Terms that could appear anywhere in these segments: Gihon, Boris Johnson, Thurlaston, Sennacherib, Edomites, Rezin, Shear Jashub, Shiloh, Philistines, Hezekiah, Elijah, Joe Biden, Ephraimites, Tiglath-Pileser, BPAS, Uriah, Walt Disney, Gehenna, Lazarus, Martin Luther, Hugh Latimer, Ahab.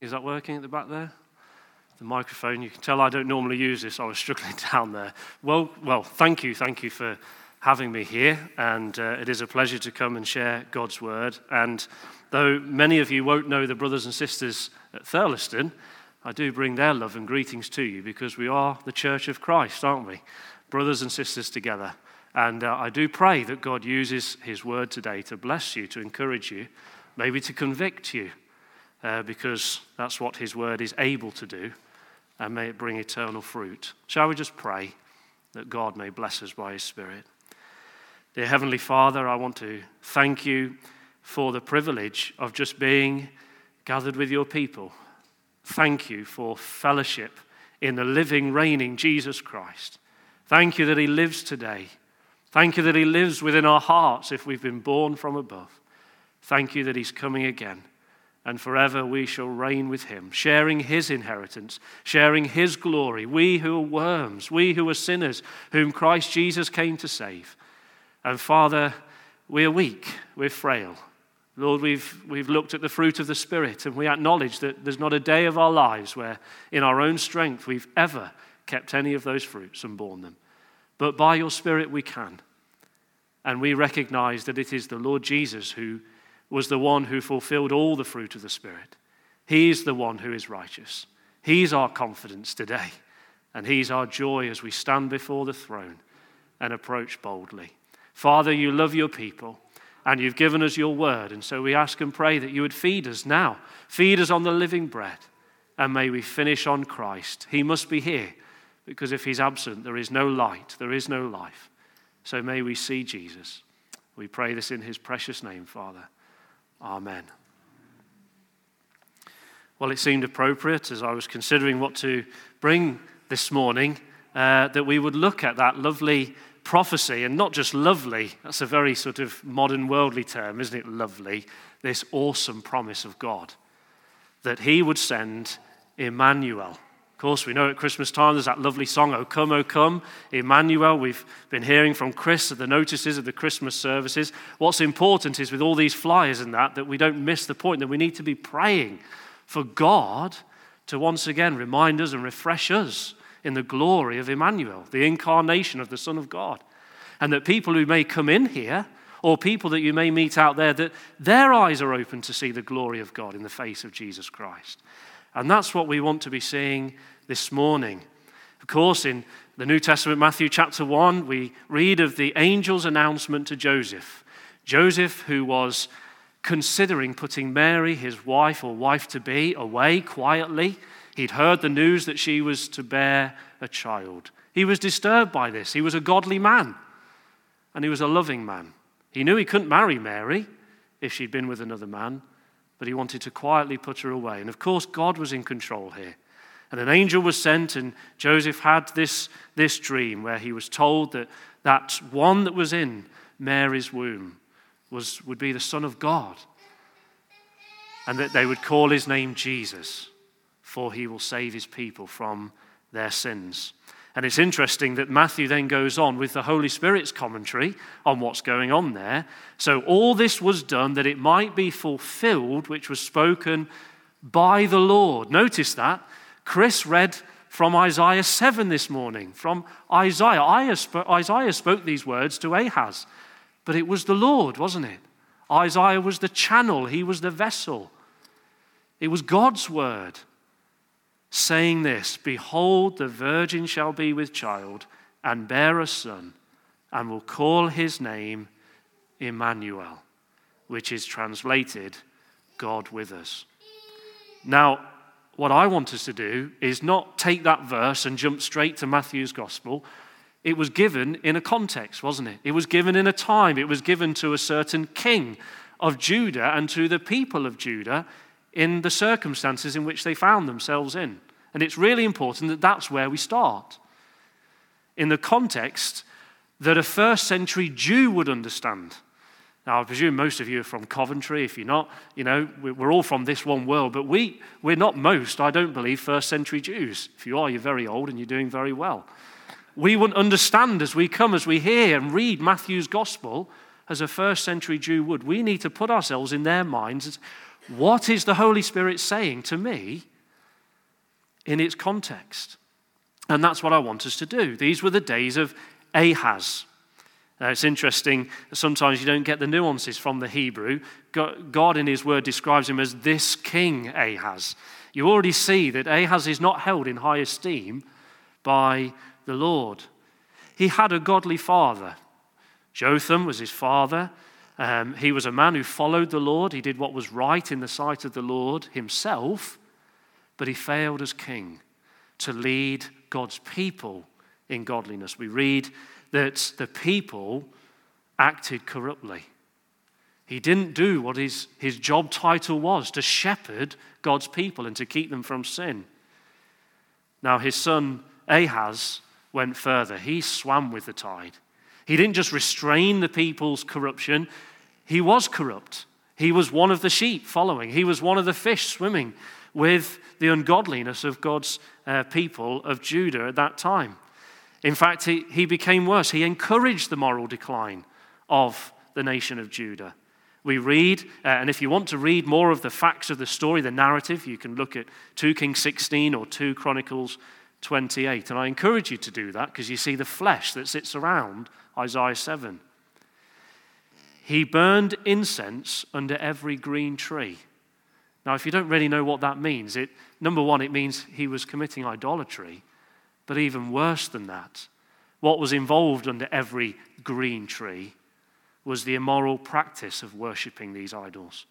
Is that working at the back there? The microphone, you can tell I don't normally use this. I was struggling down there. Well, thank you for having me here. And it is a pleasure to come and share God's word. And though many of you won't know the brothers and sisters at Thurlaston, I do bring their love and greetings to you because we are the Church of Christ, aren't we? Brothers and sisters together. And I do pray that God uses his word today to bless you, to encourage you, maybe to convict you, because that's what his word is able to do. And may it bring eternal fruit. Shall we just pray that God may bless us by his Spirit? Dear Heavenly Father, I want to thank you for the privilege of just being gathered with your people. Thank you for fellowship in the living, reigning Jesus Christ. Thank you that he lives today. Thank you that he lives within our hearts if we've been born from above. Thank you that he's coming again. And forever we shall reign with him, sharing his inheritance, sharing his glory. We who are worms, we who are sinners, whom Christ Jesus came to save. And Father, we are weak, we're frail. Lord, we've looked at the fruit of the Spirit, and we acknowledge that there's not a day of our lives where in our own strength we've ever kept any of those fruits and borne them. But by your Spirit we can. And we recognize that it is the Lord Jesus who was the one who fulfilled all the fruit of the Spirit. He is the one who is righteous. He's our confidence today, and he's our joy as we stand before the throne and approach boldly. Father, you love your people, and you've given us your word, and so we ask and pray that you would feed us now. Feed us on the living bread, and may we finish on Christ. He must be here, because if he's absent, there is no light, there is no life. So may we see Jesus. We pray this in his precious name, Father. Amen. Well, it seemed appropriate as I was considering what to bring this morning that we would look at that lovely prophecy, and not just lovely, that's a very sort of modern worldly term, isn't it? Lovely, this awesome promise of God that he would send Emmanuel. Of course, we know at Christmas time there's that lovely song, O come, Emmanuel. We've been hearing from Chris at the notices of the Christmas services. What's important is with all these flyers and that we don't miss the point that we need to be praying for God to once again remind us and refresh us in the glory of Emmanuel, the incarnation of the Son of God. And that people who may come in here, or people that you may meet out there, that their eyes are open to see the glory of God in the face of Jesus Christ. And that's what we want to be seeing this morning. Of course, in the New Testament, Matthew chapter 1, we read of the angel's announcement to Joseph. Joseph, who was considering putting Mary, his wife or wife-to-be, away quietly. He'd heard the news that she was to bear a child. He was disturbed by this. He was a godly man, and he was a loving man. He knew he couldn't marry Mary if she'd been with another man, but he wanted to quietly put her away. And of course, God was in control here. And an angel was sent, and Joseph had this dream where he was told that one that was in Mary's womb would be the Son of God, and that they would call his name Jesus, for he will save his people from their sins. And it's interesting that Matthew then goes on with the Holy Spirit's commentary on what's going on there. So all this was done that it might be fulfilled, which was spoken by the Lord. Notice that. Chris read from Isaiah 7 this morning. From Isaiah. Isaiah spoke these words to Ahaz. But it was the Lord, wasn't it? Isaiah was the channel. He was the vessel. It was God's word, saying this, "Behold, the virgin shall be with child and bear a son, and will call his name Emmanuel," which is translated, "God with us." Now, what I want us to do is not take that verse and jump straight to Matthew's gospel. It was given in a context, wasn't it? It was given in a time. It was given to a certain king of Judah and to the people of Judah in the circumstances in which they found themselves in. And it's really important that that's where we start, in the context that a first century Jew would understand. Now, I presume most of you are from Coventry. If you're not, we're all from this one world, but we're not most, I don't believe, first century Jews. If you are, you're very old and you're doing very well. We wouldn't understand as we hear and read Matthew's gospel, as a first century Jew would. We need to put ourselves in their minds as, What is the Holy Spirit saying to me in its context? And that's what I want us to do. These were the days of Ahaz. Now, it's interesting, sometimes you don't get the nuances from the Hebrew. God in his word describes him as this king Ahaz. You already see that Ahaz is not held in high esteem by the Lord. He had a godly father. Jotham was his father. He was a man who followed the Lord. He did what was right in the sight of the Lord himself, but he failed as king to lead God's people in godliness. We read that the people acted corruptly. He didn't do what his job title was, to shepherd God's people and to keep them from sin. Now his son Ahaz went further. He swam with the tide. He didn't just restrain the people's corruption. He was corrupt. He was one of the sheep following. He was one of the fish swimming with the ungodliness of God's people of Judah at that time. In fact, he became worse. He encouraged the moral decline of the nation of Judah. We read, and if you want to read more of the facts of the story, the narrative, you can look at 2 Kings 16 or 2 Chronicles 28. And I encourage you to do that because you see the flesh that sits around Isaiah 7. He burned incense under every green tree. Now, if you don't really know what that means, it means he was committing idolatry. But even worse than that, what was involved under every green tree was the immoral practice of worshipping these idols,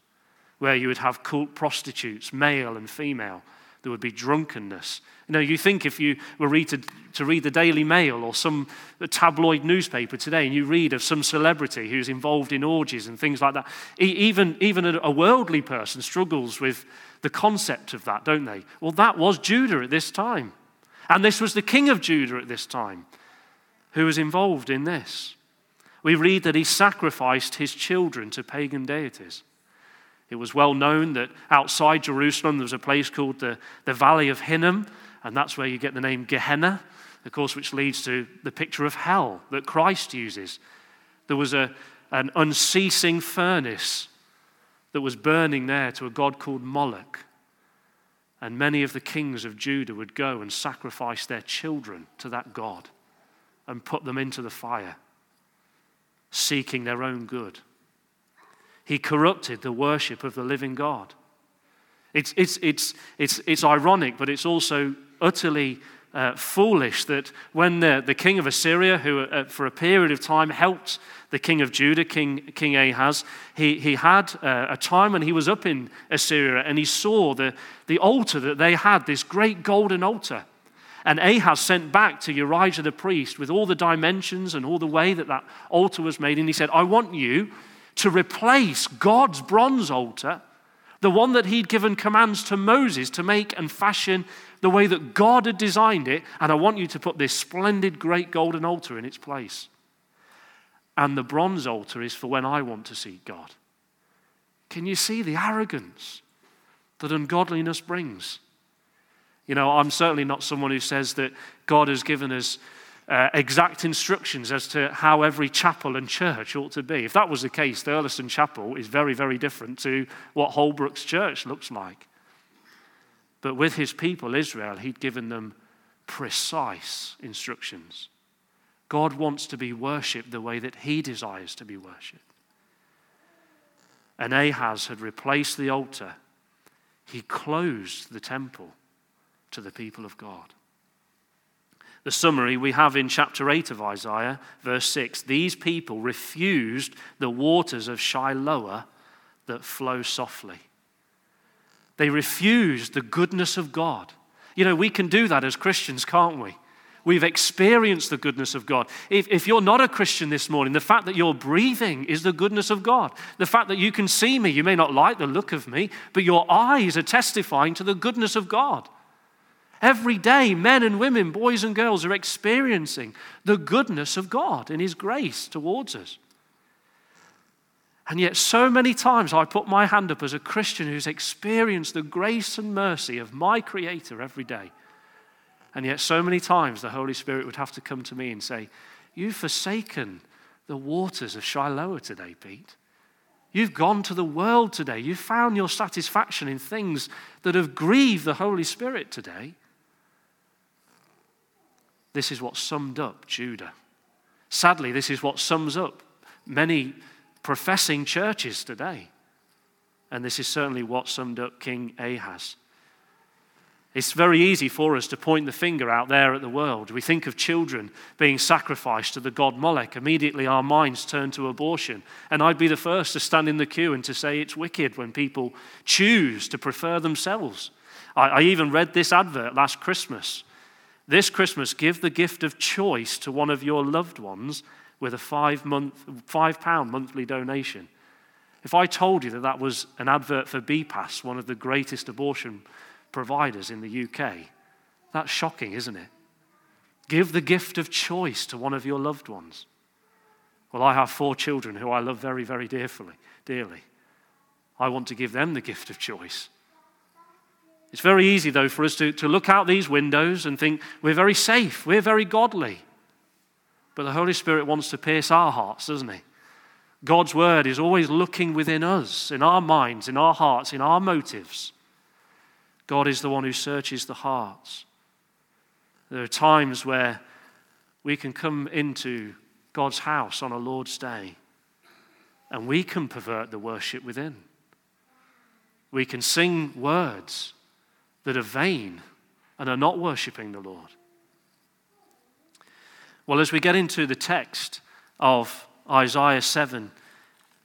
where you would have cult prostitutes, male and female. There would be drunkenness. You know, you think if you were to read the Daily Mail or some tabloid newspaper today, and you read of some celebrity who's involved in orgies and things like that, even a worldly person struggles with the concept of that, don't they? Well, that was Judah at this time. And this was the king of Judah at this time who was involved in this. We read that he sacrificed his children to pagan deities. It was well known that outside Jerusalem there was a place called the Valley of Hinnom, and that's where you get the name Gehenna, of course, which leads to the picture of hell that Christ uses. There was an unceasing furnace that was burning there to a god called Moloch. And many of the kings of Judah would go and sacrifice their children to that god and put them into the fire, seeking their own good. He corrupted the worship of the living God. It's ironic, but it's also utterly foolish that when the king of Assyria, who for a period of time helped the king of Judah, King Ahaz, he had a time when he was up in Assyria and he saw the altar that they had, this great golden altar. And Ahaz sent back to Uriah the priest with all the dimensions and all the way that altar was made. And he said, I want you to replace God's bronze altar, the one that he'd given commands to Moses to make and fashion the way that God had designed it, and I want you to put this splendid great golden altar in its place. And the bronze altar is for when I want to seek God. Can you see the arrogance that ungodliness brings? You know, I'm certainly not someone who says that God has given us exact instructions as to how every chapel and church ought to be. If that was the case, Thurlaston Chapel is very, very different to what Holbrook's church looks like. But with his people, Israel, he'd given them precise instructions. God wants to be worshipped the way that he desires to be worshipped. And Ahaz had replaced the altar. He closed the temple to the people of God. The summary we have in chapter 8 of Isaiah, verse 6, these people refused the waters of Shiloh that flow softly. They refused the goodness of God. You know, we can do that as Christians, can't we? We've experienced the goodness of God. If you're not a Christian this morning, the fact that you're breathing is the goodness of God. The fact that you can see me, you may not like the look of me, but your eyes are testifying to the goodness of God. Every day, men and women, boys and girls are experiencing the goodness of God and his grace towards us. And yet so many times I put my hand up as a Christian who's experienced the grace and mercy of my Creator every day. And yet so many times the Holy Spirit would have to come to me and say, you've forsaken the waters of Shiloh today, Pete. You've gone to the world today. You've found your satisfaction in things that have grieved the Holy Spirit today. This is what summed up Judah. Sadly, this is what sums up many professing churches today. And this is certainly what summed up King Ahaz. It's very easy for us to point the finger out there at the world. We think of children being sacrificed to the god Moloch. Immediately our minds turn to abortion. And I'd be the first to stand in the queue and to say it's wicked when people choose to prefer themselves. I even read this advert last Christmas. This Christmas, give the gift of choice to one of your loved ones with a £5 monthly donation. If I told you that that was an advert for BPAS, one of the greatest abortion providers in the UK, that's shocking, isn't it? Give the gift of choice to one of your loved ones. Well, I have 4 children who I love very, very dearly. I want to give them the gift of choice. It's very easy, though, for us to look out these windows and think we're very safe, we're very godly. But the Holy Spirit wants to pierce our hearts, doesn't he? God's word is always looking within us, in our minds, in our hearts, in our motives. God is the one who searches the hearts. There are times where we can come into God's house on a Lord's Day and we can pervert the worship within. We can sing words that are vain and are not worshiping the Lord. Well, as we get into the text of Isaiah 7,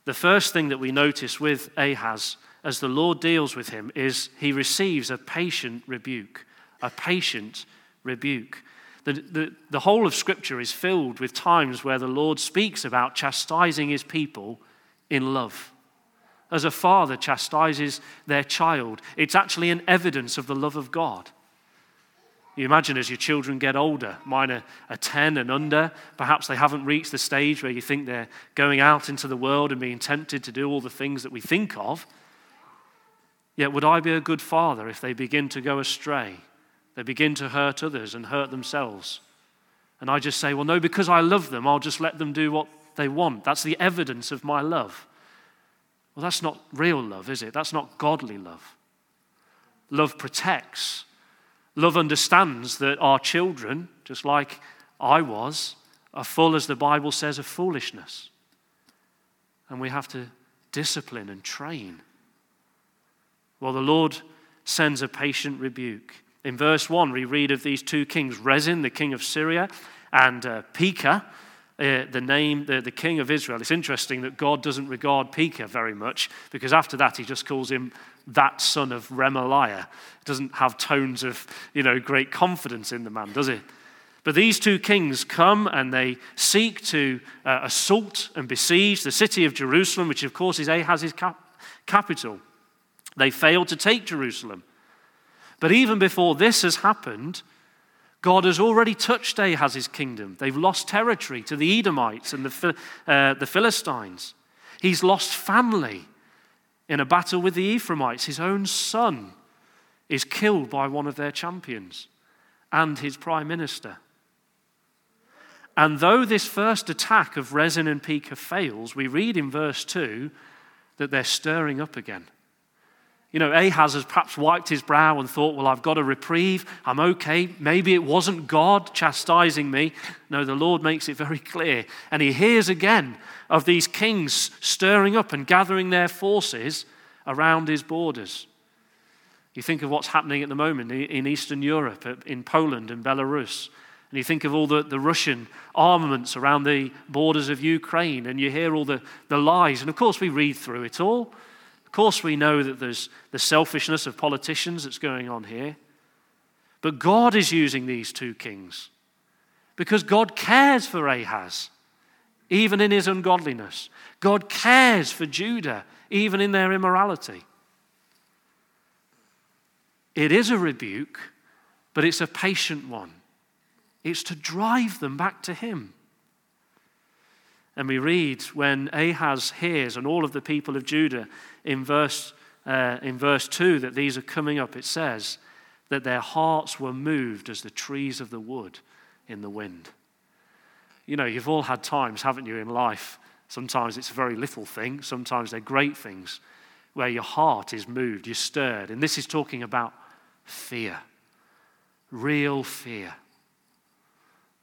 the first thing that we notice with Ahaz as the Lord deals with him is he receives a patient rebuke, a patient rebuke. The whole of Scripture is filled with times where the Lord speaks about chastising his people in love. As a father chastises their child, it's actually an evidence of the love of God. You imagine as your children get older, mine are 10 and under, perhaps they haven't reached the stage where you think they're going out into the world and being tempted to do all the things that we think of. Yet would I be a good father if they begin to go astray? They begin to hurt others and hurt themselves. And I just say, well, no, because I love them, I'll just let them do what they want. That's the evidence of my love. Well, that's not real love, is it? That's not godly love. Love protects. Love understands that our children, just like I was, are full, as the Bible says, of foolishness. And we have to discipline and train. Well, the Lord sends a patient rebuke. In verse 1, we read of these 2 kings, Rezin, the king of Syria, and Pekah, the king of Israel. It's interesting that God doesn't regard Pekah very much, because after that he just calls him that son of Remaliah. It doesn't have tones of, great confidence in the man, does it? But these 2 kings come and they seek to assault and besiege the city of Jerusalem, which of course is Ahaz's capital. They failed to take Jerusalem. But even before this has happened, God has already touched Ahaz's kingdom. They've lost territory to the Edomites and the Philistines. He's lost family in a battle with the Ephraimites. His own son is killed by one of their champions and his prime minister. And though this first attack of Rezin and Pekah fails, we read in verse 2 that they're stirring up again. Ahaz has perhaps wiped his brow and thought, well, I've got a reprieve. I'm okay. Maybe it wasn't God chastising me. No, the Lord makes it very clear. And he hears again of these kings stirring up and gathering their forces around his borders. You think of what's happening at the moment in Eastern Europe, in Poland and Belarus. And you think of all the Russian armaments around the borders of Ukraine. And you hear all the lies. And of course, we read through it all. Of course, we know that there's the selfishness of politicians that's going on here. But God is using these 2 kings because God cares for Ahaz, even in his ungodliness. God cares for Judah, even in their immorality. It is a rebuke, but it's a patient one. It's to drive them back to him. And we read when Ahaz hears, and all of the people of Judah, in verse 2, that these are coming up. It says that their hearts were moved as the trees of the wood in the wind. You've all had times, haven't you, in life, Sometimes it's a very little thing. Sometimes they're great things where your heart is moved, you're stirred. And this is talking about fear, real fear.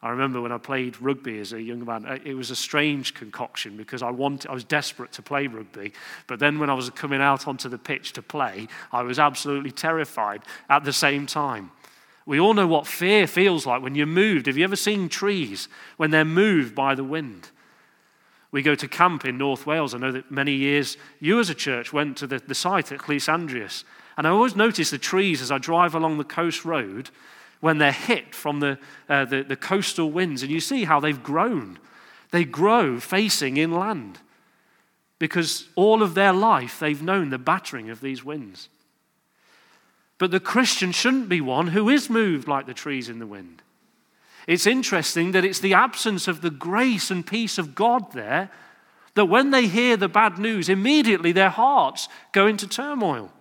I remember when I played rugby as a young man, it was a strange concoction because I was desperate to play rugby. But then when I was coming out onto the pitch to play, I was absolutely terrified at the same time. We all know what fear feels like when you're moved. Have you ever seen trees when they're moved by the wind? We go to camp in North Wales. I know that many years you as a church went to the site at Cleisandrius. And I always notice the trees as I drive along the coast road when they're hit from the coastal winds. And you see how they've grown. They grow facing inland because all of their life they've known the battering of these winds. But the Christian shouldn't be one who is moved like the trees in the wind. It's interesting that it's the absence of the grace and peace of God there that when they hear the bad news, immediately their hearts go into turmoil.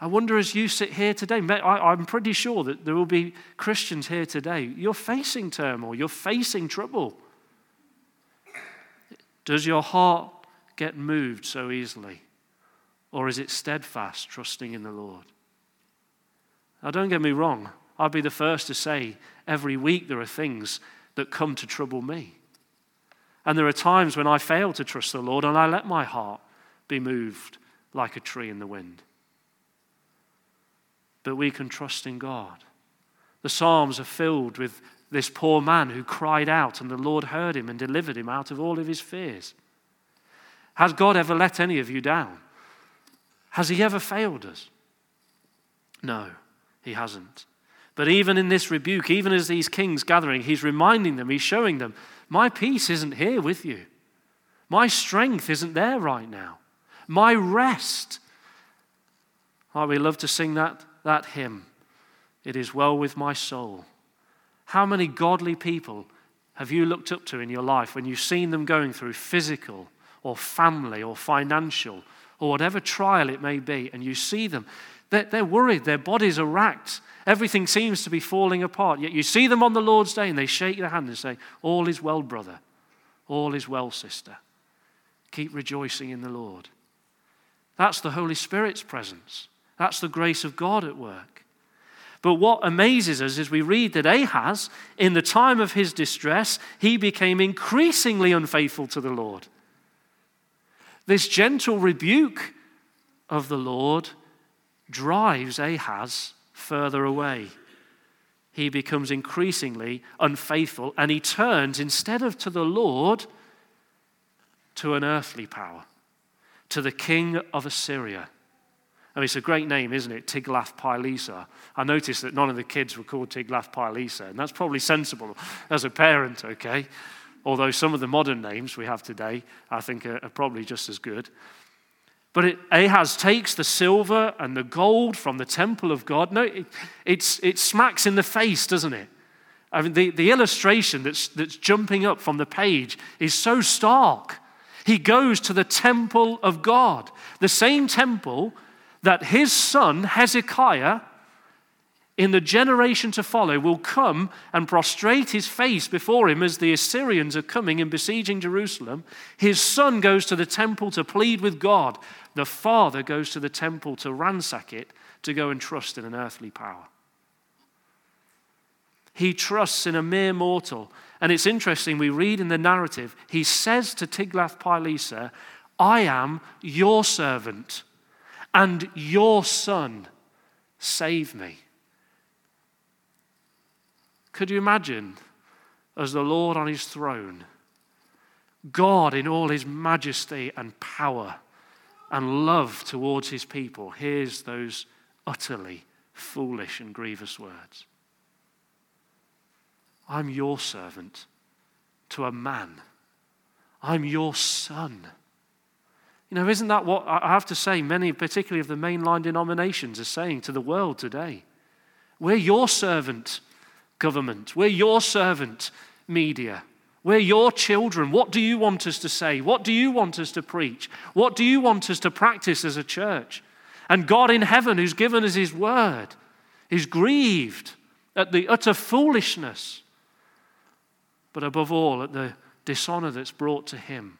I wonder as you sit here today, I'm pretty sure that there will be Christians here today. You're facing turmoil. You're facing trouble. Does your heart get moved so easily? Or is it steadfast, trusting in the Lord? Now, don't get me wrong. I'll be the first to say every week there are things that come to trouble me. And there are times when I fail to trust the Lord and I let my heart be moved like a tree in the wind. But we can trust in God. The Psalms are filled with this poor man who cried out and the Lord heard him and delivered him out of all of his fears. Has God ever let any of you down? Has he ever failed us? No, he hasn't. But even in this rebuke, even as these kings gathering, he's reminding them, he's showing them, my peace isn't here with you. My strength isn't there right now. My rest. Oh, we love to sing that hymn, it is well with my soul. How many godly people have you looked up to in your life when you've seen them going through physical or family or financial or whatever trial it may be, and you see them, they're worried, their bodies are racked, everything seems to be falling apart, yet you see them on the Lord's day and they shake their hand and say, all is well, brother, all is well, sister. Keep rejoicing in the Lord. That's the Holy Spirit's presence. That's the grace of God at work. But what amazes us is we read that Ahaz, in the time of his distress, he became increasingly unfaithful to the Lord. This gentle rebuke of the Lord drives Ahaz further away. He becomes increasingly unfaithful and he turns, instead of to the Lord, to an earthly power, to the king of Assyria. I mean, it's a great name, isn't it? Tiglath-Pileser. I noticed that none of the kids were called Tiglath-Pileser, and that's probably sensible as a parent, okay? Although some of the modern names we have today, I think, are probably just as good. But Ahaz takes the silver and the gold from the temple of God. No, it smacks in the face, doesn't it? I mean, the illustration that's jumping up from the page is so stark. He goes to the temple of God, the same temple that his son, Hezekiah, in the generation to follow, will come and prostrate his face before him as the Assyrians are coming and besieging Jerusalem. His son goes to the temple to plead with God. The father goes to the temple to ransack it, to go and trust in an earthly power. He trusts in a mere mortal. And it's interesting, we read in the narrative, he says to Tiglath-Pileser, I am your servant. And your son, save me. Could you imagine, as the Lord on his throne, God in all his majesty and power and love towards his people, hears those utterly foolish and grievous words. I'm your servant to a man. I'm your son. You know, isn't that what I have to say many, particularly of the mainline denominations, are saying to the world today? We're your servant, government. We're your servant, media. We're your children. What do you want us to say? What do you want us to preach? What do you want us to practice as a church? And God in heaven, who's given us his word, is grieved at the utter foolishness, but above all at the dishonor that's brought to him.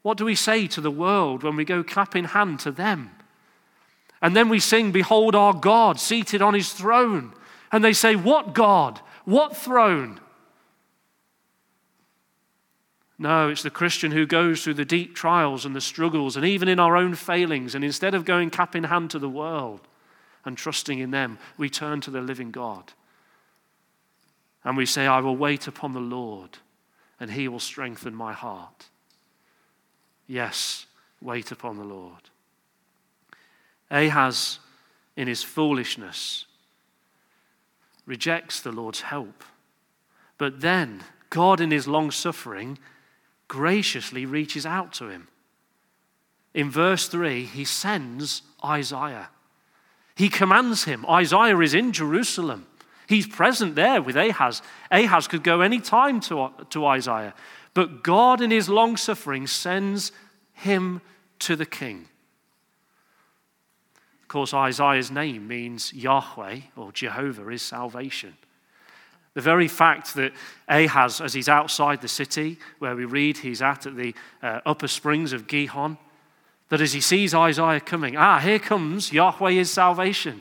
What do we say to the world when we go cap in hand to them? And then we sing, "Behold our God seated on his throne." And they say, "What God? What throne?" No, it's the Christian who goes through the deep trials and the struggles and even in our own failings. And instead of going cap in hand to the world and trusting in them, we turn to the living God. And we say, "I will wait upon the Lord and he will strengthen my heart." Yes, wait upon the Lord. Ahaz, in his foolishness, rejects the Lord's help. But then God, in his long suffering, graciously reaches out to him. In verse 3, he sends Isaiah. He commands him. Isaiah is in Jerusalem. He's present there with Ahaz. Ahaz could go any time to Isaiah. But God, in his long suffering, sends him to the king. Of course, Isaiah's name means Yahweh, or Jehovah is salvation. The very fact that Ahaz, as he's outside the city, where we read he's at the upper springs of Gihon, that as he sees Isaiah coming, here comes Yahweh is salvation.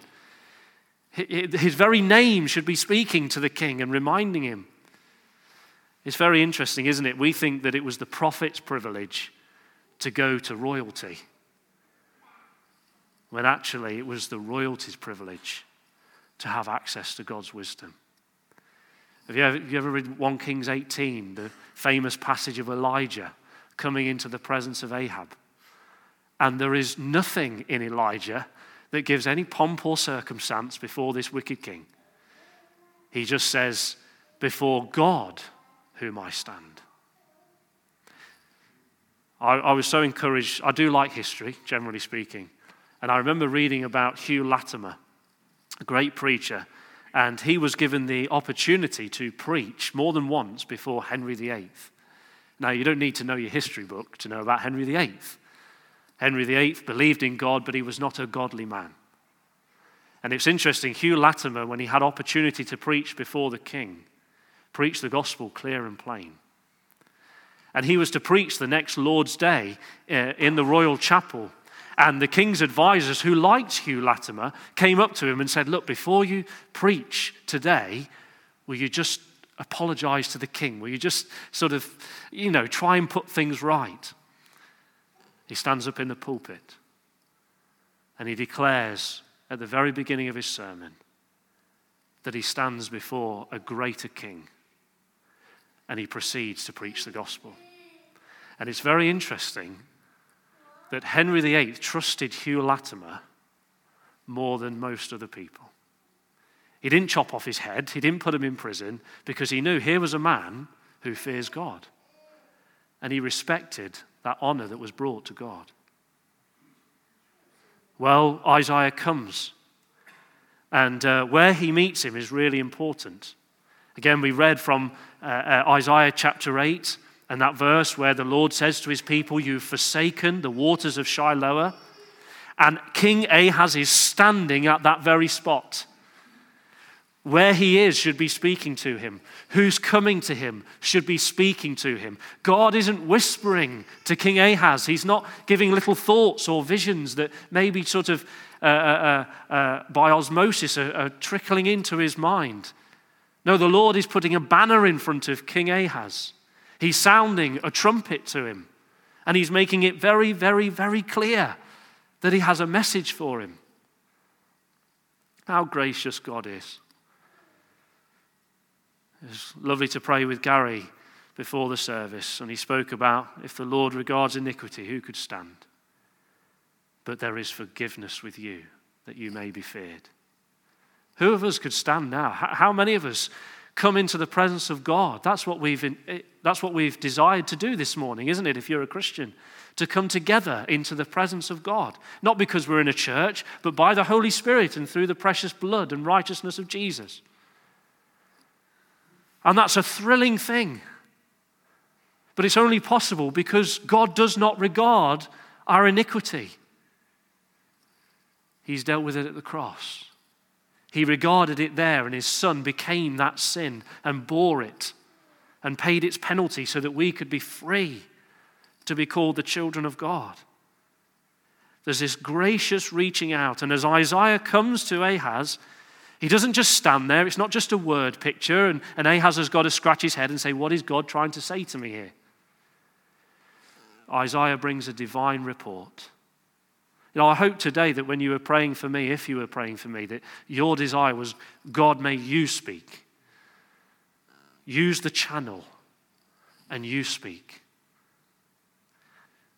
His very name should be speaking to the king and reminding him. It's very interesting, isn't it? We think that it was the prophet's privilege to go to royalty, when actually it was the royalty's privilege to have access to God's wisdom. Have you ever read 1 Kings 18, the famous passage of Elijah coming into the presence of Ahab? And there is nothing in Elijah that gives any pomp or circumstance before this wicked king. He just says, "Before God, whom I stand." I was so encouraged. I do like history, generally speaking. And I remember reading about Hugh Latimer, a great preacher, and he was given the opportunity to preach more than once before Henry VIII. Now, you don't need to know your history book to know about Henry VIII. Henry VIII believed in God, but he was not a godly man. And it's interesting, Hugh Latimer, when he had opportunity to preach before the king, preached the gospel clear and plain. And he was to preach the next Lord's Day in the royal chapel. And the king's advisors, who liked Hugh Latimer, came up to him and said, "Look, before you preach today, will you just apologize to the king? Will you just sort of, try and put things right?" He stands up in the pulpit and he declares at the very beginning of his sermon that he stands before a greater king, and he proceeds to preach the gospel. And it's very interesting that Henry VIII trusted Hugh Latimer more than most other people. He didn't chop off his head, he didn't put him in prison, because he knew here was a man who fears God. And he respected that honor that was brought to God. Well, Isaiah comes. And where he meets him is really important. Again, we read from Isaiah chapter 8 and that verse where the Lord says to his people, "You've forsaken the waters of Shiloh." And King Ahaz is standing at that very spot. Where he is should be speaking to him. Who's coming to him should be speaking to him. God isn't whispering to King Ahaz. He's not giving little thoughts or visions that maybe sort of by osmosis are trickling into his mind. No, the Lord is putting a banner in front of King Ahaz. He's sounding a trumpet to him. And he's making it very, very, very clear that he has a message for him. How gracious God is. It was lovely to pray with Gary before the service, and he spoke about, if the Lord regards iniquity, who could stand? But there is forgiveness with you, that you may be feared. Who of us could stand now? How many of us come into the presence of God? That's what we've desired to do this morning, isn't it, if you're a Christian? To come together into the presence of God. Not because we're in a church, but by the Holy Spirit and through the precious blood and righteousness of Jesus. And that's a thrilling thing. But it's only possible because God does not regard our iniquity. He's dealt with it at the cross. He regarded it there, and his son became that sin and bore it. and paid its penalty so that we could be free to be called the children of God. There's this gracious reaching out. And as Isaiah comes to Ahaz, he doesn't just stand there. It's not just a word picture. And Ahaz has got to scratch his head and say, what is God trying to say to me here? Isaiah brings a divine report. You know, I hope today that when you were praying for me, if you were praying for me, that your desire was, God, may you speak. Use the channel and you speak.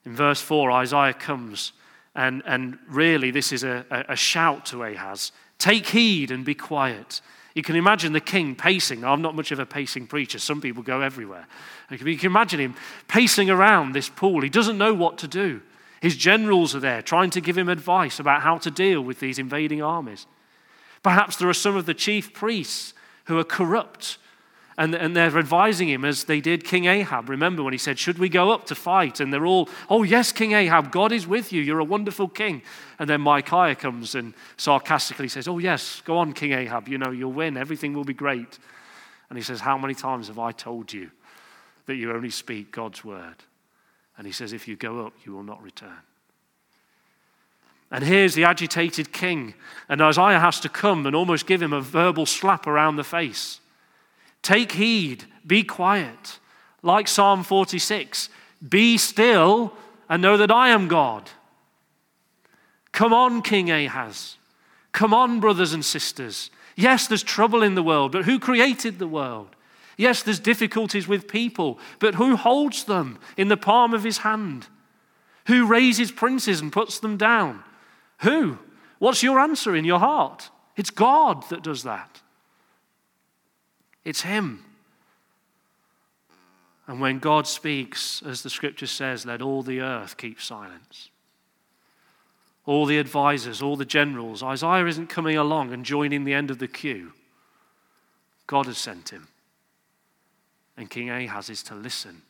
In verse 4, Isaiah comes and really this is a shout to Ahaz. Take heed and be quiet. You can imagine the king pacing. Now, I'm not much of a pacing preacher. Some people go everywhere. You can imagine him pacing around this pool. He doesn't know what to do. His generals are there trying to give him advice about how to deal with these invading armies. Perhaps there are some of the chief priests who are corrupt and they're advising him as they did King Ahab. Remember when he said, should we go up to fight? And they're all, oh yes, King Ahab, God is with you. You're a wonderful king. And then Micaiah comes and sarcastically says, oh yes, go on, King Ahab. You know, you'll win. Everything will be great. And he says, how many times have I told you that you only speak God's word? And he says, if you go up, you will not return. And here's the agitated king. And Isaiah has to come and almost give him a verbal slap around the face. Take heed, be quiet. Like Psalm 46, be still and know that I am God. Come on, King Ahaz. Come on, brothers and sisters. Yes, there's trouble in the world, but who created the world? Yes, there's difficulties with people, but who holds them in the palm of his hand? Who raises princes and puts them down? Who? What's your answer in your heart? It's God that does that. It's him. And when God speaks, as the scripture says, let all the earth keep silence. All the advisors, all the generals. Isaiah isn't coming along and joining the end of the queue. God has sent him. And King Ahaz is to listen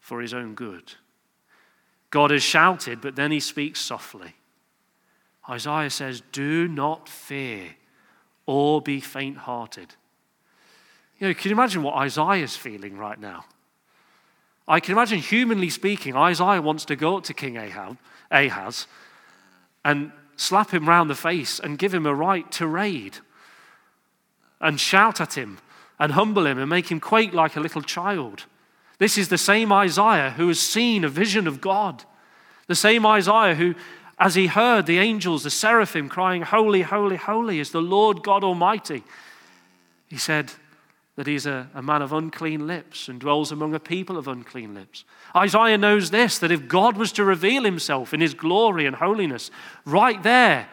for his own good. God has shouted, but then he speaks softly. Isaiah says, do not fear or be faint-hearted. You know, can you imagine what Isaiah's feeling right now? I can imagine, humanly speaking, Isaiah wants to go up to King Ahaz and slap him round the face and give him a right tirade and shout at him and humble him and make him quake like a little child. This is the same Isaiah who has seen a vision of God. The same Isaiah who, as he heard the angels, the seraphim crying, holy, holy, holy is the Lord God Almighty. He said that he's a man of unclean lips and dwells among a people of unclean lips. Isaiah knows this, that if God was to reveal himself in his glory and holiness, right there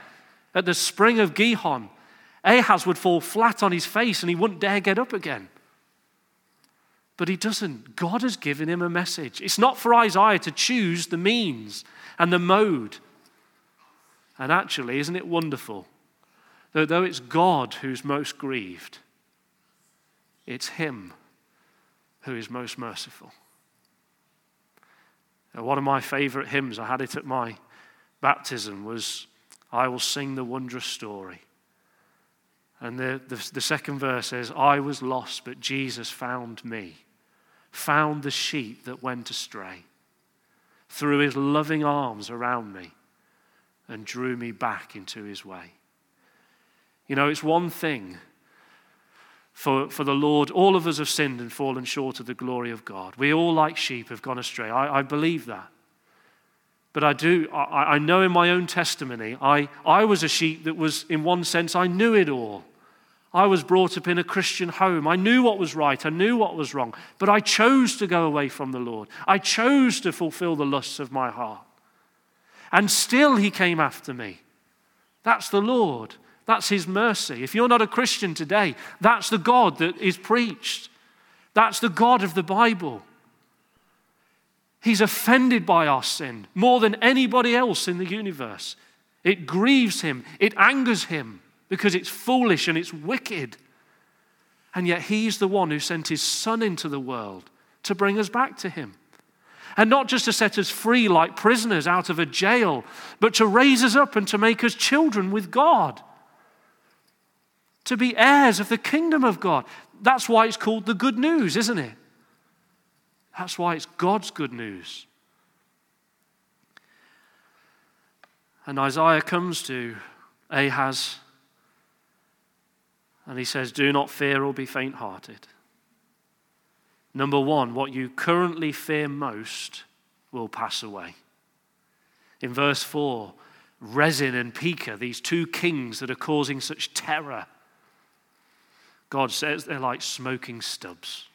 at the spring of Gihon, Ahaz would fall flat on his face and he wouldn't dare get up again. But he doesn't. God has given him a message. It's not for Isaiah to choose the means and the mode. And actually, isn't it wonderful that though it's God who's most grieved, it's him who is most merciful. Now, one of my favorite hymns, I had it at my baptism, was, I will sing the wondrous story. And the second verse says, I was lost, but Jesus found me, found the sheep that went astray, threw his loving arms around me, and drew me back into his way. You know, it's one thing for the Lord. All of us have sinned and fallen short of the glory of God. We all, like sheep, have gone astray. I believe that. But I know in my own testimony, I was a sheep that was, in one sense, I knew it all. I was brought up in a Christian home. I knew what was right. I knew what was wrong. But I chose to go away from the Lord. I chose to fulfill the lusts of my heart. And still he came after me. That's the Lord. That's his mercy. If you're not a Christian today, that's the God that is preached. That's the God of the Bible. He's offended by our sin more than anybody else in the universe. It grieves him. It angers him because it's foolish and it's wicked. And yet he's the one who sent his son into the world to bring us back to him. And not just to set us free like prisoners out of a jail, but to raise us up and to make us children with God. To be heirs of the kingdom of God. That's why it's called the good news, isn't it? That's why it's God's good news. And Isaiah comes to Ahaz and he says, do not fear or be faint-hearted. Number one, what you currently fear most will pass away. In verse 4, Rezin and Pekah, these two kings that are causing such terror, God says they're like smoking stubs.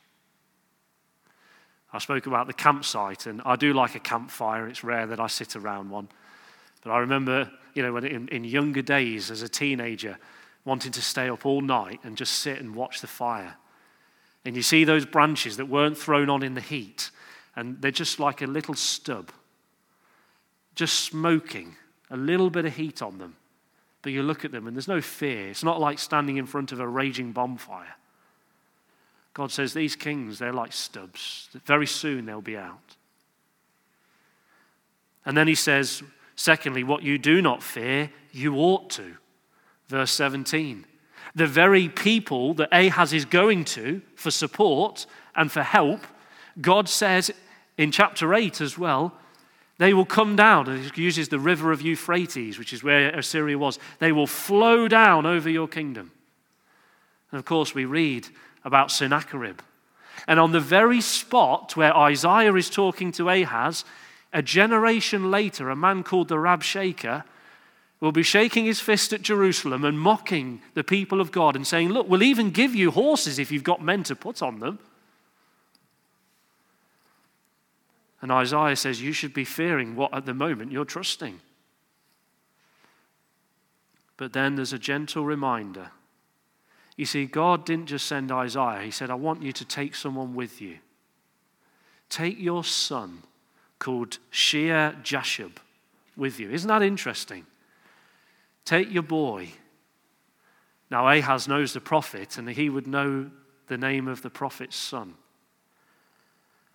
I spoke about the campsite, and I do like a campfire. It's rare that I sit around one. But I remember, when in younger days as a teenager, wanting to stay up all night and just sit and watch the fire. And you see those branches that weren't thrown on in the heat, and they're just like a little stub, just smoking, a little bit of heat on them. But you look at them and there's no fear. It's not like standing in front of a raging bonfire. God says these kings, they're like stubs. Very soon they'll be out. And then he says, secondly, what you do not fear, you ought to. Verse 17. The very people that Ahaz is going to for support and for help, God says in chapter 8 as well, they will come down, and he uses the river of Euphrates, which is where Assyria was. They will flow down over your kingdom. And of course, we read about Sennacherib. And on the very spot where Isaiah is talking to Ahaz, a generation later, a man called the Rabshakeh will be shaking his fist at Jerusalem and mocking the people of God and saying, look, we'll even give you horses if you've got men to put on them. And Isaiah says, you should be fearing what at the moment you're trusting. But then there's a gentle reminder. You see, God didn't just send Isaiah. He said, I want you to take someone with you. Take your son called Shear Jashub with you. Isn't that interesting? Take your boy. Now Ahaz knows the prophet, and he would know the name of the prophet's son.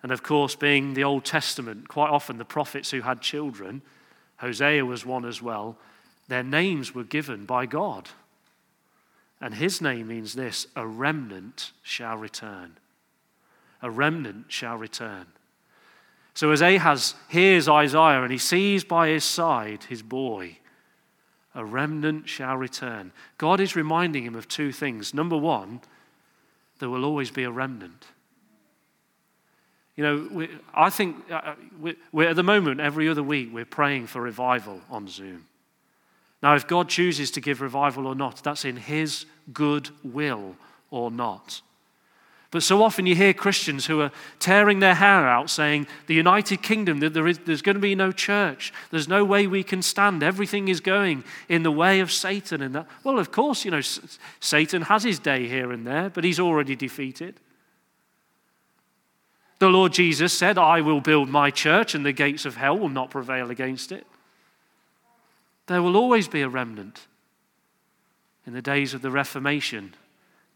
And of course, being the Old Testament, quite often the prophets who had children, Hosea was one as well, their names were given by God. And his name means this, a remnant shall return. A remnant shall return. So as Ahaz hears Isaiah and he sees by his side his boy, a remnant shall return. God is reminding him of two things. Number one, there will always be a remnant. I think we're at the moment, every other week, we're praying for revival on Zoom. Now, if God chooses to give revival or not, that's in his good will or not. But so often you hear Christians who are tearing their hair out saying, the United Kingdom, there's going to be no church. There's no way we can stand. Everything is going in the way of Satan. And that. Well, of course, Satan has his day here and there, but he's already defeated. The Lord Jesus said, I will build my church and the gates of hell will not prevail against it. There will always be a remnant. In the days of the Reformation,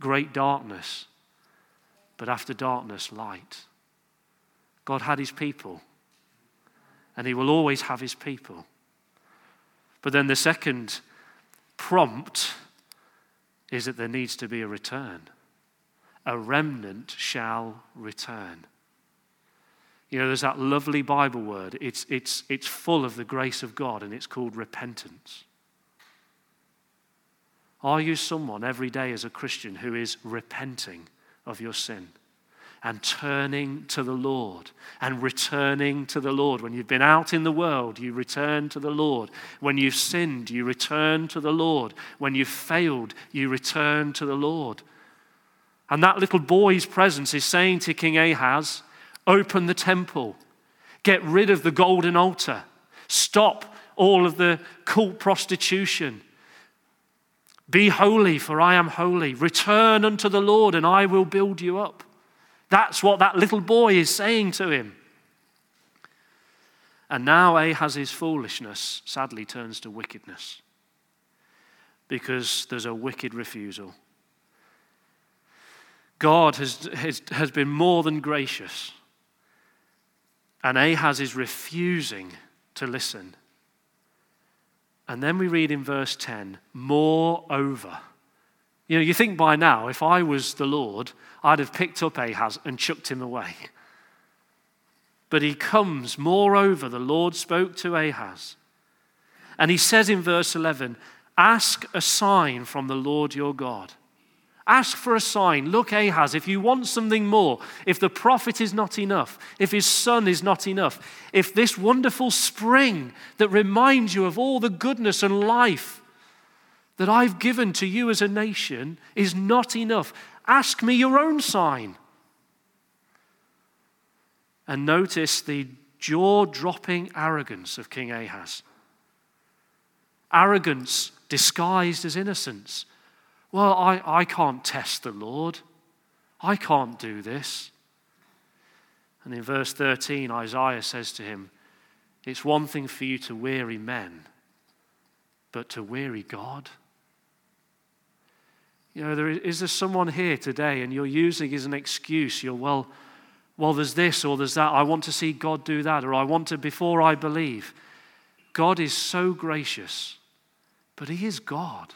great darkness. But after darkness, light. God had his people, and he will always have his people. But then the second prompt is that there needs to be a return. A remnant shall return. There's that lovely Bible word. It's full of the grace of God, and it's called repentance. Are you someone every day as a Christian who is repenting of your sin and turning to the Lord and returning to the Lord? When you've been out in the world, you return to the Lord. When you've sinned, you return to the Lord. When you've failed, you return to the Lord. And that little boy's presence is saying to King Ahaz, open the temple, get rid of the golden altar, stop all of the cult prostitution, be holy for I am holy, return unto the Lord and I will build you up. That's what that little boy is saying to him. And now Ahaz's foolishness sadly turns to wickedness because there's a wicked refusal. God has been more than gracious. And Ahaz is refusing to listen. And then we read in verse 10, moreover. You think by now, if I was the Lord, I'd have picked up Ahaz and chucked him away. But he comes. Moreover, the Lord spoke to Ahaz. And he says in verse 11, ask a sign from the Lord your God. Ask for a sign. Look, Ahaz, if you want something more, if the prophet is not enough, if his son is not enough, if this wonderful spring that reminds you of all the goodness and life that I've given to you as a nation is not enough, ask me your own sign. And notice the jaw-dropping arrogance of King Ahaz. Arrogance disguised as innocence. Well, I can't test the Lord. I can't do this. And in verse 13, Isaiah says to him, it's one thing for you to weary men, but to weary God. You know, is there someone here today and you're using as an excuse, you're, well, there's this or there's that. I want to see God do that, or I want to before I believe. God is so gracious, but he is God.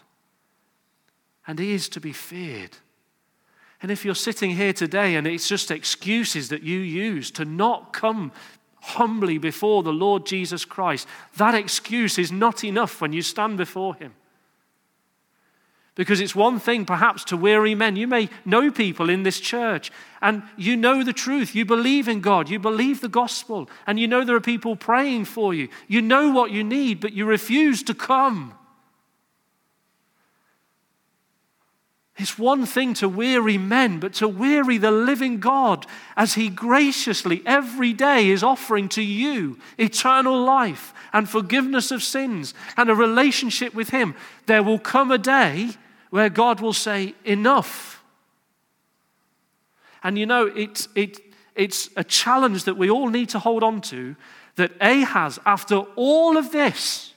And he is to be feared. And if you're sitting here today and it's just excuses that you use to not come humbly before the Lord Jesus Christ, that excuse is not enough when you stand before him. Because it's one thing perhaps to weary men. You may know people in this church and you know the truth. You believe in God. You believe the gospel. And you know there are people praying for you. You know what you need, but you refuse to come. It's one thing to weary men, but to weary the living God as he graciously every day is offering to you eternal life and forgiveness of sins and a relationship with him. There will come a day where God will say, enough. And you know, it's a challenge that we all need to hold on to, that Ahaz, after all of this,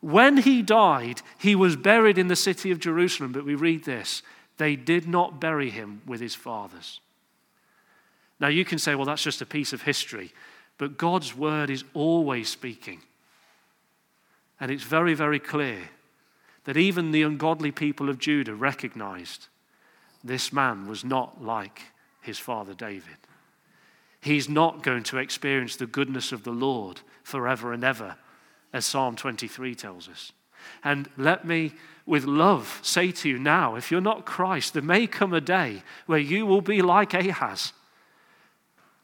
when he died, he was buried in the city of Jerusalem. But we read this, they did not bury him with his fathers. Now you can say, well, that's just a piece of history. But God's word is always speaking. And it's very, very clear that even the ungodly people of Judah recognized this man was not like his father David. He's not going to experience the goodness of the Lord forever and ever, as Psalm 23 tells us. And let me, with love, say to you now, if you're not Christ, there may come a day where you will be like Ahaz.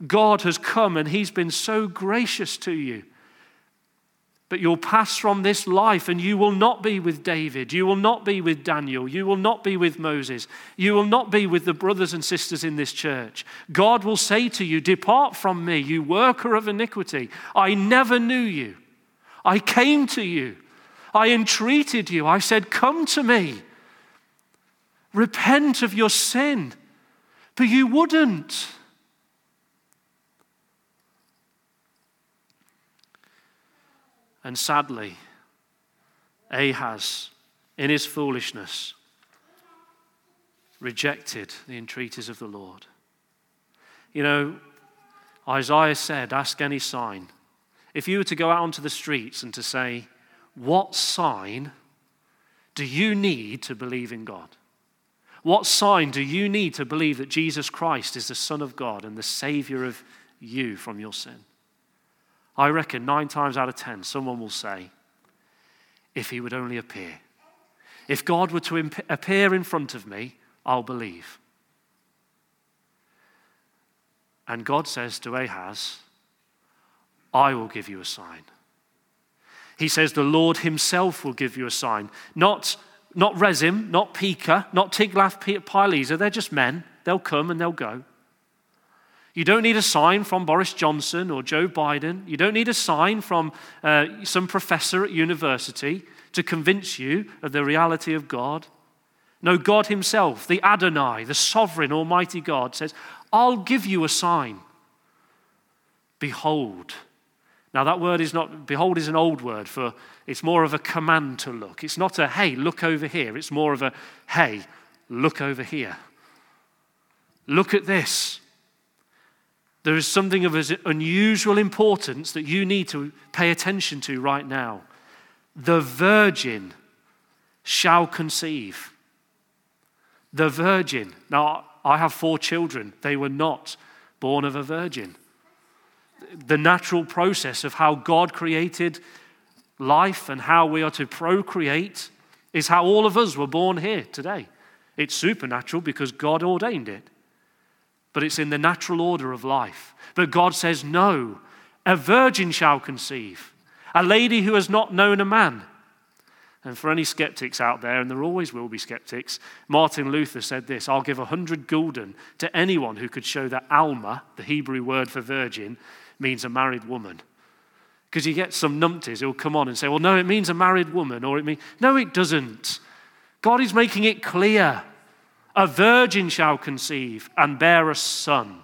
God has come and he's been so gracious to you. But you'll pass from this life and you will not be with David. You will not be with Daniel. You will not be with Moses. You will not be with the brothers and sisters in this church. God will say to you, depart from me, you worker of iniquity. I never knew you. I came to you. I entreated you. I said, come to me. Repent of your sin. But you wouldn't. And sadly, Ahaz, in his foolishness, rejected the entreaties of the Lord. You know, Isaiah said, ask any sign. If you were to go out onto the streets and to say, what sign do you need to believe in God? What sign do you need to believe that Jesus Christ is the Son of God and the Savior of you from your sin? I reckon 9 times out of 10, someone will say, if he would only appear. If God were to appear in front of me, I'll believe. And God says to Ahaz, I will give you a sign. He says the Lord himself will give you a sign. Not Rezin, not Pekah, not Tiglath-Pileser. They're just men. They'll come and they'll go. You don't need a sign from Boris Johnson or Joe Biden. You don't need a sign from some professor at university to convince you of the reality of God. No, God himself, the Adonai, the sovereign almighty God says, I'll give you a sign. Behold. Now that word is not, behold is an old word for, it's more of a command to look. It's not a, hey, look over here. It's more of a, hey, look over here. Look at this. There is something of unusual importance that you need to pay attention to right now. The virgin shall conceive. The virgin. Now I have 4 children. They were not born of a virgin. the natural process of how God created life and how we are to procreate is how all of us were born here today. It's supernatural because God ordained it. But it's in the natural order of life. But God says, no, a virgin shall conceive, a lady who has not known a man. And for any skeptics out there, and there always will be skeptics, Martin Luther said this, I'll give 100 gulden to anyone who could show that Alma, the Hebrew word for virgin, means a married woman. Because you get some numpties who'll come on and say, well, no, it means a married woman, or it means, no, it doesn't. God is making it clear. A virgin shall conceive and bear a son.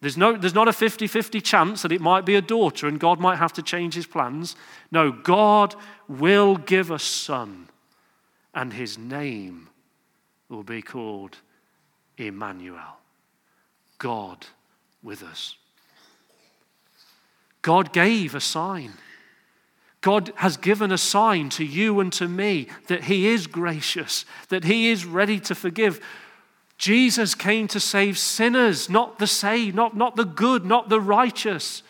There's not a 50-50 chance that it might be a daughter and God might have to change his plans. No, God will give a son and his name will be called Emmanuel, God with us. God gave a sign. God has given a sign to you and to me that he is gracious, that he is ready to forgive. Jesus came to save sinners, not the saved, not the good, not the righteous,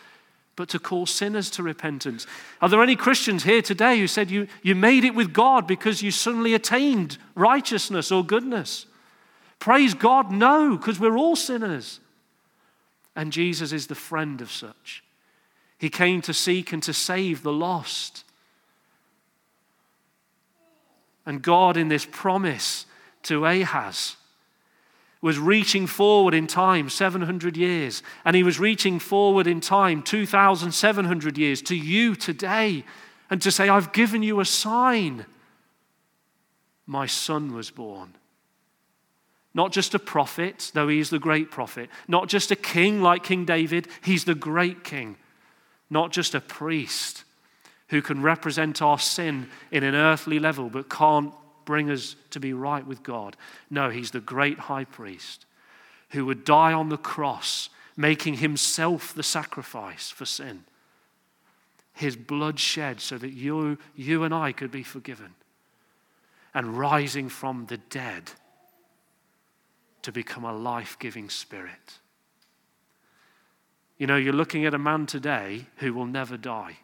but to call sinners to repentance. Are there any Christians here today who said you made it with God because you suddenly attained righteousness or goodness? Praise God, no, because we're all sinners. And Jesus is the friend of such. He came to seek and to save the lost. And God, in this promise to Ahaz, was reaching forward in time 700 years, and he was reaching forward in time 2,700 years to you today, and to say, I've given you a sign. My son was born. Not just a prophet, though he is the great prophet. Not just a king like King David, he's the great king. Not just a priest who can represent our sin in an earthly level, but can't bring us to be right with God. No, he's the great high priest who would die on the cross, making himself the sacrifice for sin. His blood shed so that you and I could be forgiven. And rising from the dead to become a life-giving spirit. You know, you're looking at a man today who will never die.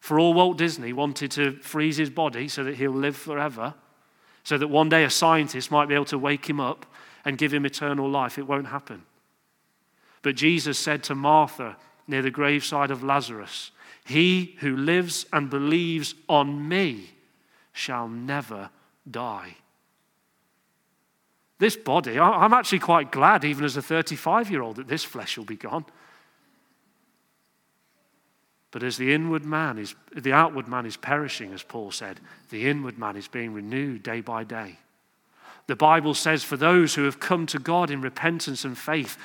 For all Walt Disney wanted to freeze his body so that he'll live forever, so that one day a scientist might be able to wake him up and give him eternal life, it won't happen. But Jesus said to Martha near the graveside of Lazarus, he who lives and believes on me shall never die. This body, I'm actually quite glad even as a 35-year-old that this flesh will be gone. But as the outward man is perishing, as Paul said, the inward man is being renewed day by day. The Bible says for those who have come to God in repentance and faith,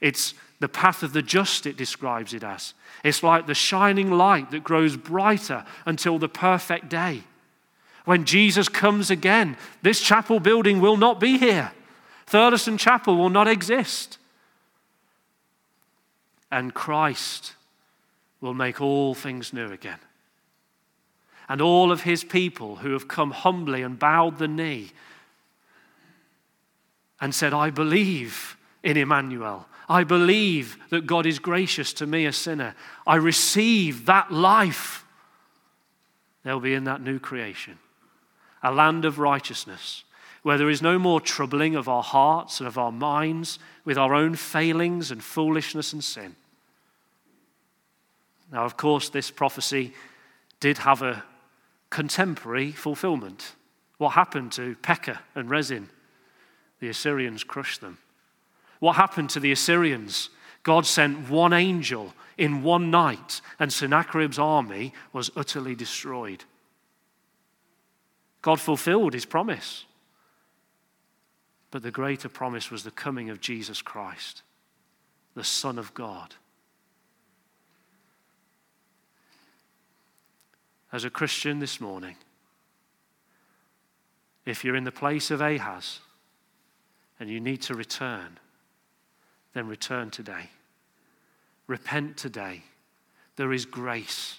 it's the path of the just, it describes it as. It's like the shining light that grows brighter until the perfect day. When Jesus comes again, this chapel building will not be here. Thurlaston Chapel will not exist. And Christ will make all things new again. And all of his people who have come humbly and bowed the knee and said, I believe in Emmanuel. I believe that God is gracious to me, a sinner. I receive that life. They'll be in that new creation, a land of righteousness, where there is no more troubling of our hearts and of our minds with our own failings and foolishness and sin. Now, of course, this prophecy did have a contemporary fulfillment. What happened to Pekah and Rezin? The Assyrians crushed them. What happened to the Assyrians? God sent one angel in one night, and Sennacherib's army was utterly destroyed. God fulfilled his promise. But the greater promise was the coming of Jesus Christ, the Son of God. As a Christian this morning, if you're in the place of Ahaz and you need to return, then return today. Repent today. There is grace.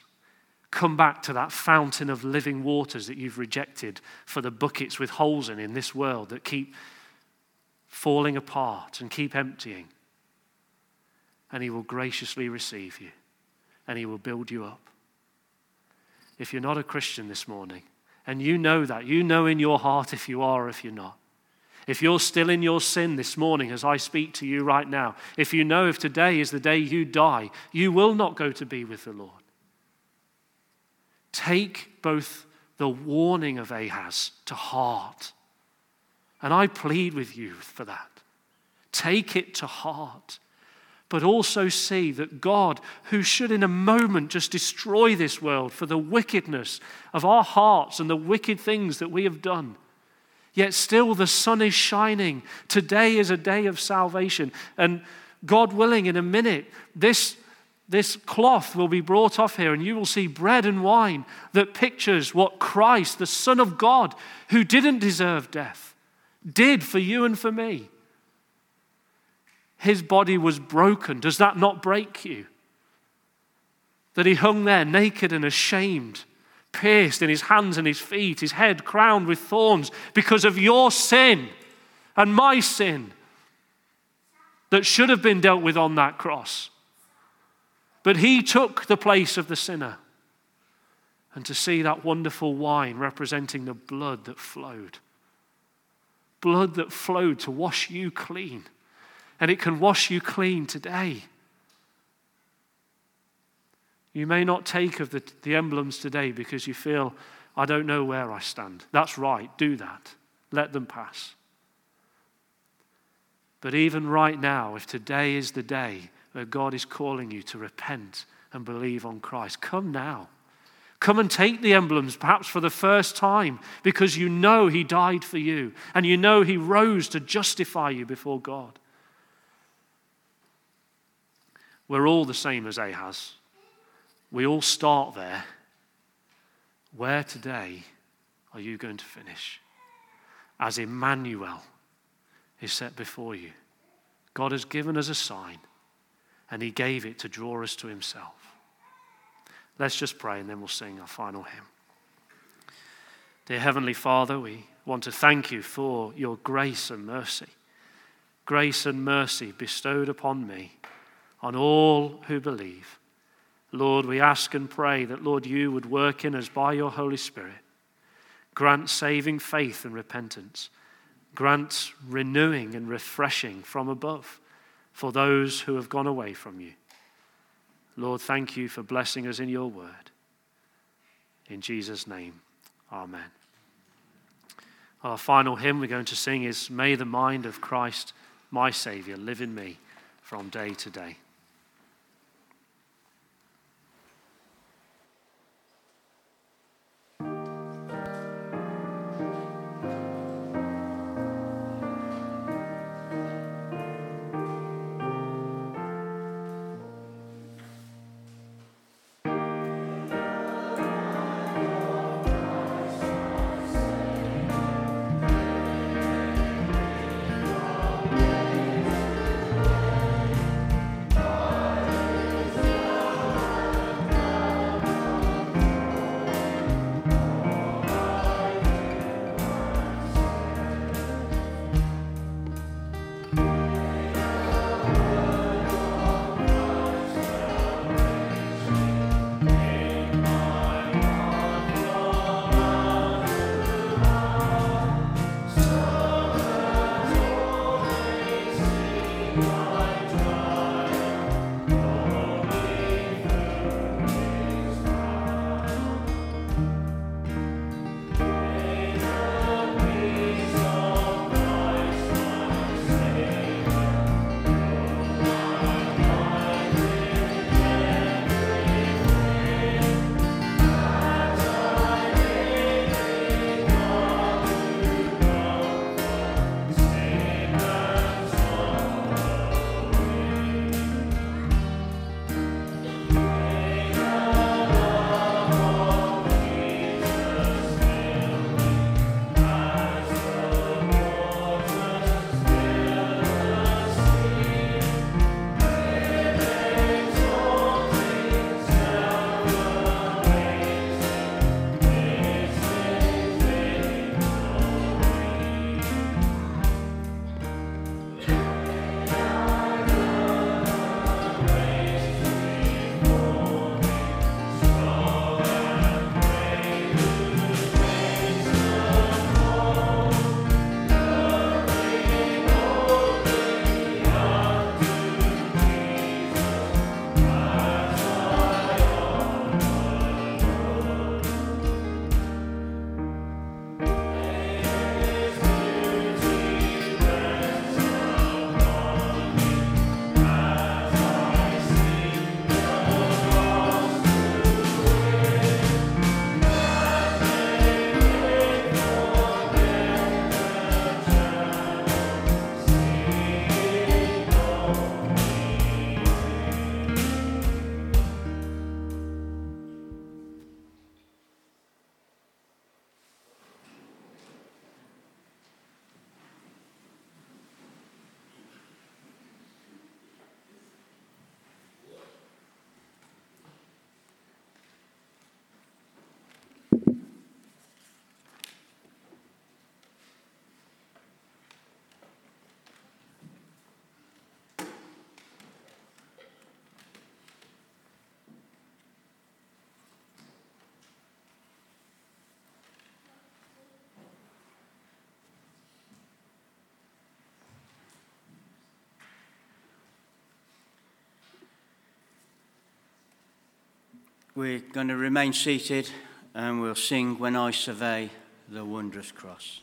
Come back to that fountain of living waters that you've rejected for the buckets with holes in this world that keep falling apart and keep emptying. and he will graciously receive you, and he will build you up. If you're not a Christian this morning, and you know that, you know in your heart if you are or if you're not. If you're still in your sin this morning as I speak to you right now, if you know if today is the day you die, you will not go to be with the Lord. Take both the warning of Ahaz to heart, and I plead with you for that. Take it to heart, but also see that God, who should in a moment just destroy this world for the wickedness of our hearts and the wicked things that we have done, yet still the sun is shining. Today is a day of salvation. And God willing, in a minute, this cloth will be brought off here and you will see bread and wine that pictures what Christ, the Son of God, who didn't deserve death, did for you and for me. His body was broken. Does that not break you? That he hung there naked and ashamed, pierced in his hands and his feet, his head crowned with thorns because of your sin and my sin that should have been dealt with on that cross. But he took the place of the sinner. And to see that wonderful wine representing the blood that flowed to wash you clean. And it can wash you clean today. You may not take of the emblems today because you feel, I don't know where I stand. That's right, do that. Let them pass. But even right now, if today is the day where God is calling you to repent and believe on Christ, come now. Come and take the emblems, perhaps for the first time, because you know he died for you, and you know he rose to justify you before God. We're all the same as Ahaz. We all start there. Where today are you going to finish? As Emmanuel is set before you. God has given us a sign, and he gave it to draw us to himself. Let's just pray and then we'll sing our final hymn. Dear Heavenly Father, we want to thank you for your grace and mercy. Grace and mercy bestowed upon me, on all who believe. Lord, we ask and pray that, Lord, you would work in us by your Holy Spirit. Grant saving faith and repentance. Grant renewing and refreshing from above for those who have gone away from you. Lord, thank you for blessing us in your word. In Jesus' name, amen. Our final hymn we're going to sing is May the Mind of Christ, my Saviour, live in me from day to day. We're going to remain seated and we'll sing When I Survey the Wondrous Cross.